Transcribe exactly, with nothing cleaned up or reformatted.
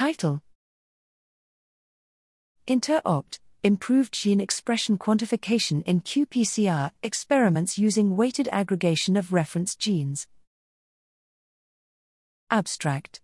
Title: InterOpt, Improved Gene Expression Quantification in qPCR Experiments Using Weighted Aggregation of Reference Genes. Abstract.